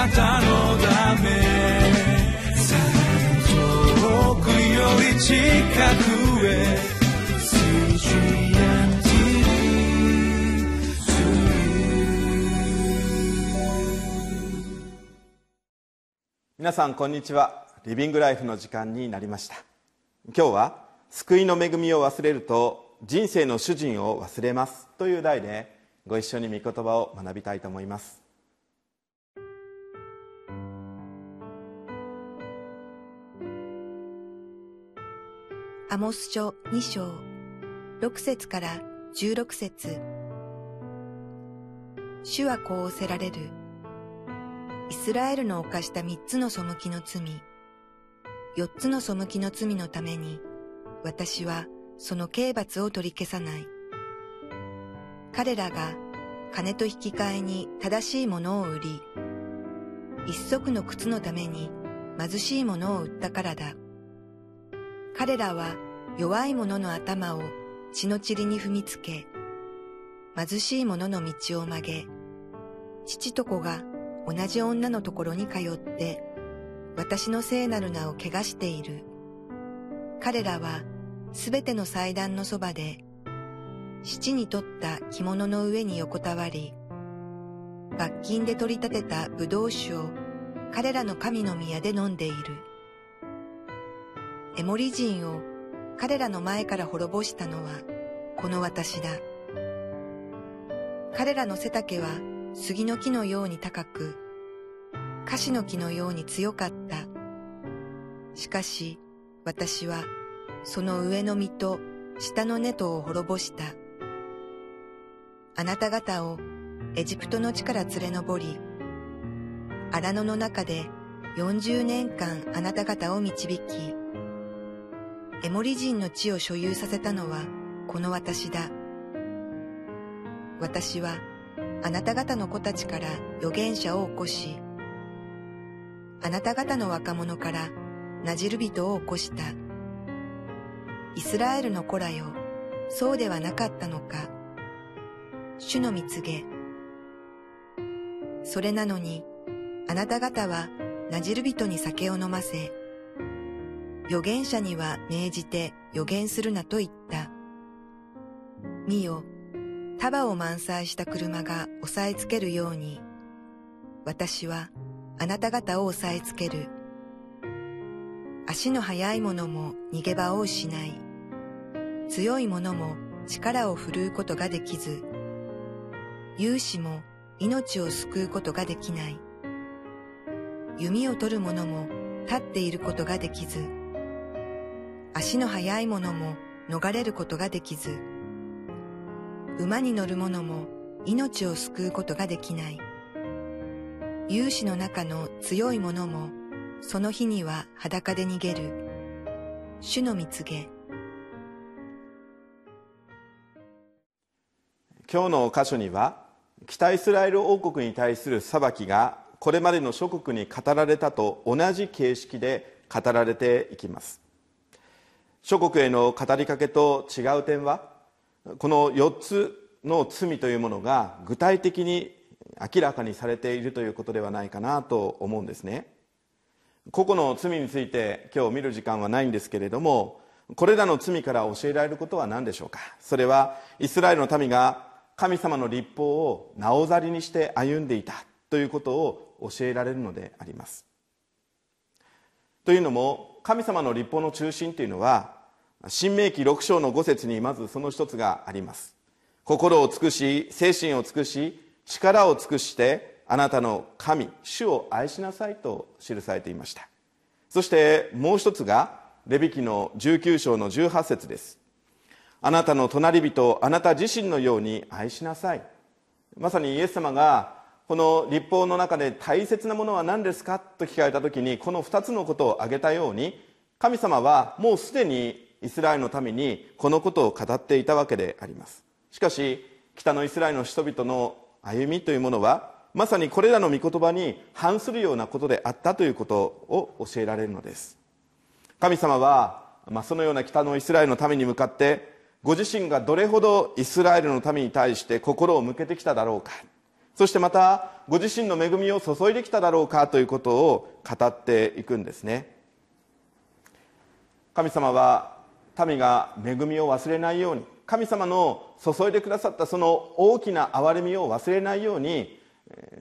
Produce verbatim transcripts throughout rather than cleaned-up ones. なたのため」「遠くより近くへ」皆さんこんにちは。リビングライフの時間になりました。今日は救いの恵みを忘れると人生の主人を忘れますという題でご一緒に御言葉を学びたいと思います。アモス書に章ろく節からじゅうろく節。主はこう仰せられる。イスラエルの犯した三つの背きの罪、四つの背きの罪のために、私はその刑罰を取り消さない。彼らが金と引き換えに正しいものを売り、一足の靴のために貧しいものを売ったからだ。彼らは弱い者の頭を血の塵に踏みつけ、貧しい者の道を曲げ、父と子が同じ女のところに通って、私の聖なる名を汚している。彼らはすべての祭壇のそばで、七に取った着物の上に横たわり、罰金で取り立てたブドウ酒を彼らの神の宮で飲んでいる。エモリ人を彼らの前から滅ぼしたのはこの私だ。彼らの背丈は杉の木のように高く、樫の木のように強かった。しかし、私は、その上の実と下の根とを滅ぼした。あなた方をエジプトの地から連れ上り、荒野の中でよんじゅう年間あなた方を導き、エモリ人の地を所有させたのはこの私だ。私は、あなた方の子たちから預言者を起こし、あなた方の若者からナジル人を起こした。イスラエルの子らよ、そうではなかったのか。主の御告げ。それなのに、あなた方はナジル人に酒を飲ませ、預言者には命じて預言するなと言った。見よ、束を満載した車が押さえつけるように、私はあなた方を押さえつける。足の速い者も逃げ場を失い、強い者も力を振るうことができず、勇士も命を救うことができない。弓を取る者も立っていることができず、足の速い者も逃れることができず、馬に乗る者も命を救うことができない。勇士の中の強い者もその日には裸で逃げる。主の御告げ。今日の箇所には、北イスラエル王国に対する裁きがこれまでの諸国に語られたと同じ形式で語られていきます。諸国への語りかけと違う点は、このよっつの罪というものが具体的に明らかにされているということではないかなと思うんですね。個々の罪について今日見る時間はないんですけれども、これらの罪から教えられることは何でしょうか。それはイスラエルの民が神様の律法をなおざりにして歩んでいたということを教えられるのであります。というのも、神様の律法の中心というのは新明記ろく章のご節にまずその一つがあります。心を尽くし、精神を尽くし、力を尽くしてあなたの神主を愛しなさいと記されていました。そしてもう一つがレビ記のじゅうきゅう章のじゅうはち節です。あなたの隣人をあなた自身のように愛しなさい。まさにイエス様がこの律法の中で大切なものは何ですかと聞かれた時に、この二つのことを挙げたように、神様はもうすでにイスラエルのためにこのことを語っていたわけであります。しかし北のイスラエルの人々の歩みというものは、まさにこれらの御言葉に反するようなことであったということを教えられるのです。神様は、まあ、そのような北のイスラエルの民に向かって、ご自身がどれほどイスラエルの民に対して心を向けてきただろうか、そしてまたご自身の恵みを注いできただろうかということを語っていくんですね。神様は民が恵みを忘れないように、神様の注いでくださったその大きな憐れみを忘れないように、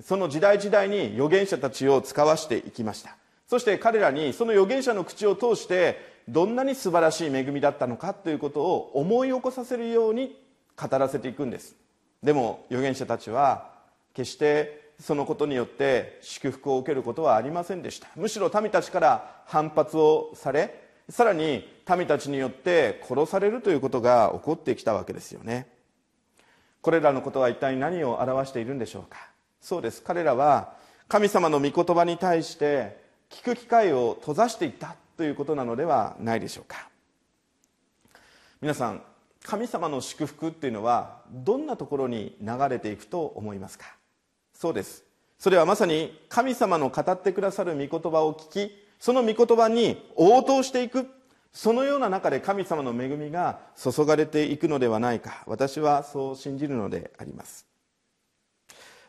その時代時代に預言者たちを使わしていきました。そして彼らにその預言者の口を通してどんなに素晴らしい恵みだったのかということを思い起こさせるように語らせていくんです。でも預言者たちは決してそのことによって祝福を受けることはありませんでした。むしろ民たちから反発をされ、さらに民たちによって殺されるということが起こってきたわけですよね。これらのことは一体何を表しているんでしょうか。そうです、彼らは神様の御言葉に対して聞く機会を閉ざしていったということなのではないでしょうか。皆さん、神様の祝福っていうのはどんなところに流れていくと思いますか。そうです、それはまさに神様の語ってくださる御言葉を聞き、その御言葉に応答していく、そのような中で神様の恵みが注がれていくのではないか、私はそう信じるのであります。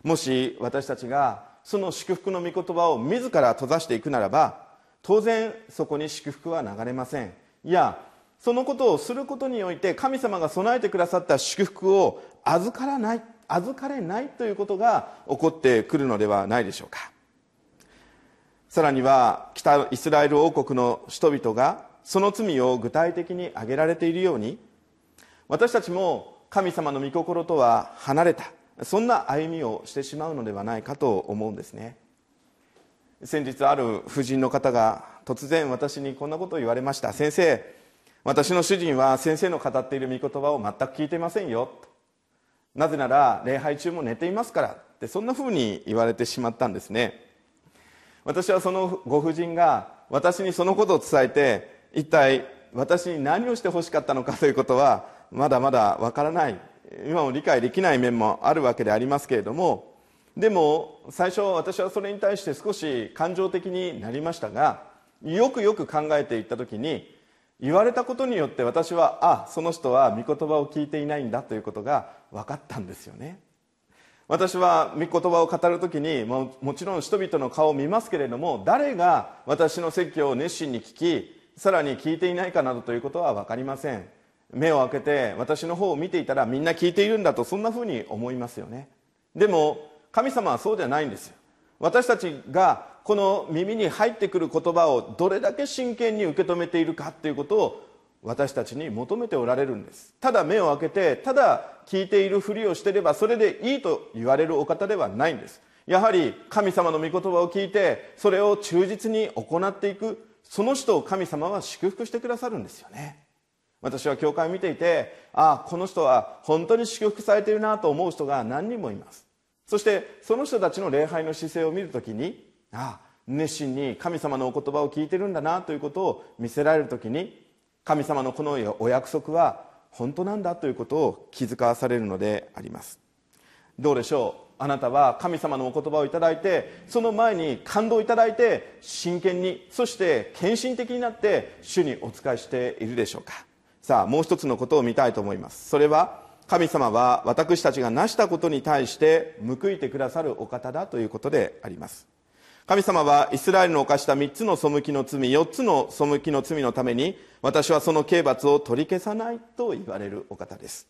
もし私たちがその祝福の御言葉を自ら閉ざしていくならば、当然そこに祝福は流れません。いや、そのことをすることにおいて神様が備えてくださった祝福を預からない、預かれないということが起こってくるのではないでしょうか。さらには北イスラエル王国の人々がその罪を具体的に挙げられているように、私たちも神様の御心とは離れた、そんな歩みをしてしまうのではないかと思うんですね。先日ある婦人の方が突然私にこんなことを言われました。先生、私の主人は先生の語っている御言葉を全く聞いていませんよと、なぜなら礼拝中も寝ていますからって、そんな風に言われてしまったんですね。私はそのご婦人が私にそのことを伝えて、一体私に何をしてほしかったのかということはまだまだわからない、今も理解できない面もあるわけでありますけれども、でも最初私はそれに対して少し感情的になりましたが、よくよく考えていった時に、言われたことによって私は、あ、その人は御言葉を聞いていないんだということが分かったんですよね。私は御言葉を語る時にもちろん人々の顔を見ますけれども、誰が私の説教を熱心に聞き、さらに聞いていないかなどということは分かりません。目を開けて私の方を見ていたら、みんな聞いているんだと、そんなふうに思いますよね。でも神様はそうじゃないんですよ。私たちがこの耳に入ってくる言葉をどれだけ真剣に受け止めているかということを私たちに求めておられるんです。ただ目を開けて、ただ聞いているふりをしていればそれでいいと言われるお方ではないんです。やはり神様の御言葉を聞いて、それを忠実に行っていく、その人を神様は祝福してくださるんですよね。私は教会を見ていて、ああ、この人は本当に祝福されているなと思う人が何人もいます。そしてその人たちの礼拝の姿勢を見るときに、ああ、熱心に神様のお言葉を聞いてるんだなということを見せられるときに、神様のこのお約束は本当なんだということを気づかされるのであります。どうでしょう、あなたは神様のお言葉をいただいて、その前に感動いただいて、真剣に、そして献身的になって主にお仕えしているでしょうか。さあ、もう一つのことを見たいと思います。それは神様は私たちがなしたことに対して報いてくださるお方だということであります。神様はイスラエルの犯したみっつの背きの罪、よっつの背きの罪のために、私はその刑罰を取り消さないと言われるお方です。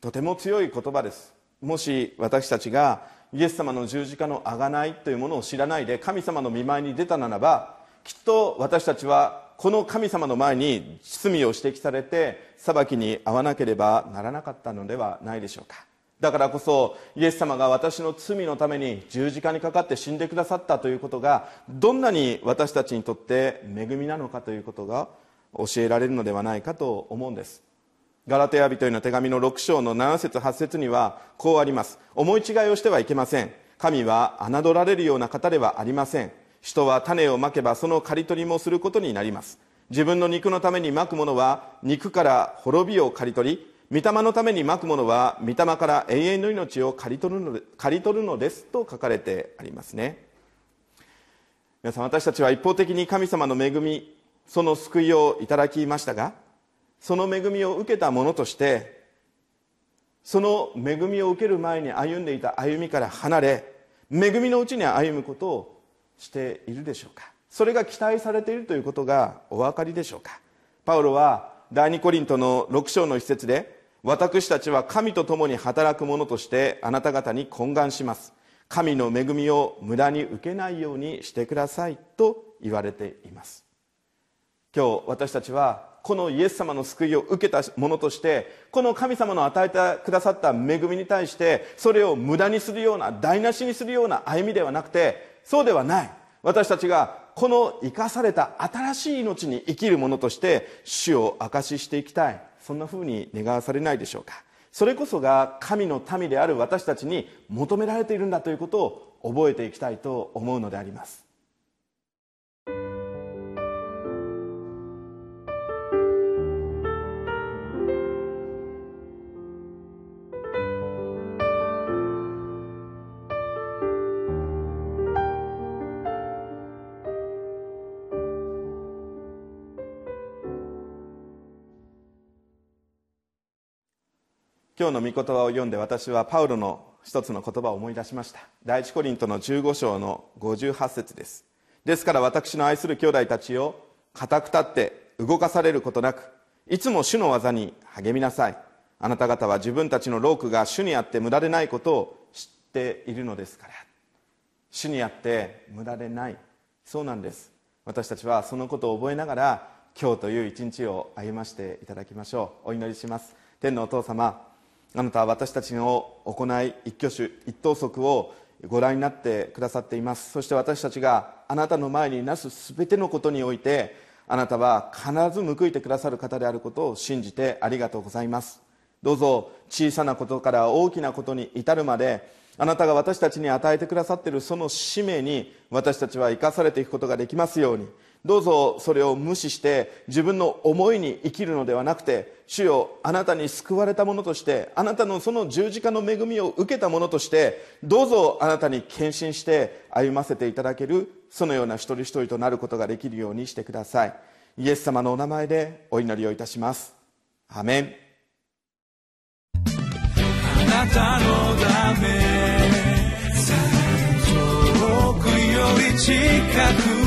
とても強い言葉です。もし私たちがイエス様の十字架の贖いというものを知らないで神様の御前に出たならば、きっと私たちはこの神様の前に罪を指摘されて裁きに遭わなければならなかったのではないでしょうか。だからこそイエス様が私の罪のために十字架にかかって死んでくださったということが、どんなに私たちにとって恵みなのかということが教えられるのではないかと思うんです。ガラテヤ人への手紙のろく章のなな節はち節にはこうあります。思い違いをしてはいけません。神は侮られるような方ではありません。人は種をまけばその刈り取りもすることになります。自分の肉のためにまくものは肉から滅びを刈り取り、御霊のためにまくものは御霊から永遠の命を刈り取るので、刈り取るのですと書かれてありますね。皆さん、私たちは一方的に神様の恵み、その救いをいただきましたが、その恵みを受けたものとしてその恵みを受ける前に歩んでいた歩みから離れ、恵みのうちに歩むことをしているでしょうか。それが期待されているということがお分かりでしょうか。パウロは第二コリントのろく章の一節で、私たちは神と共に働く者としてあなた方に懇願します、神の恵みを無駄に受けないようにしてくださいと言われています。今日私たちはこのイエス様の救いを受けたものとして、この神様の与えてくださった恵みに対してそれを無駄にするような、台無しにするような歩みではなくて、そうではない、私たちがこの生かされた新しい命に生きるものとして主を証ししていきたい、そんな風に願わされないでしょうか。それこそが神の民である私たちに求められているんだということを覚えていきたいと思うのであります。今日の御言葉を読んで、私はパウロの一つの言葉を思い出しました。第一コリントのじゅうご章のごじゅうはち節です。ですから私の愛する兄弟たちよ、固く立って動かされることなく、いつも主の技に励みなさい。あなた方は自分たちの労苦が主にあって無駄でないことを知っているのですから。主にあって無駄でない、そうなんです。私たちはそのことを覚えながら、今日という一日を歩ましていただきましょう。お祈りします。天のお父様、あなたは私たちの行い、一挙手一投足をご覧になってくださっています。そして私たちがあなたの前になすすべてのことにおいて、あなたは必ず報いてくださる方であることを信じてありがとうございます。どうぞ小さなことから大きなことに至るまで、あなたが私たちに与えてくださっているその使命に私たちは生かされていくことができますように。どうぞそれを無視して自分の思いに生きるのではなくて、主よ、あなたに救われたものとして、あなたのその十字架の恵みを受けたものとして、どうぞあなたに献身して歩ませていただける、そのような一人一人となることができるようにしてください。イエス様のお名前でお祈りをいたします。アメン。あなたのため遠くより近く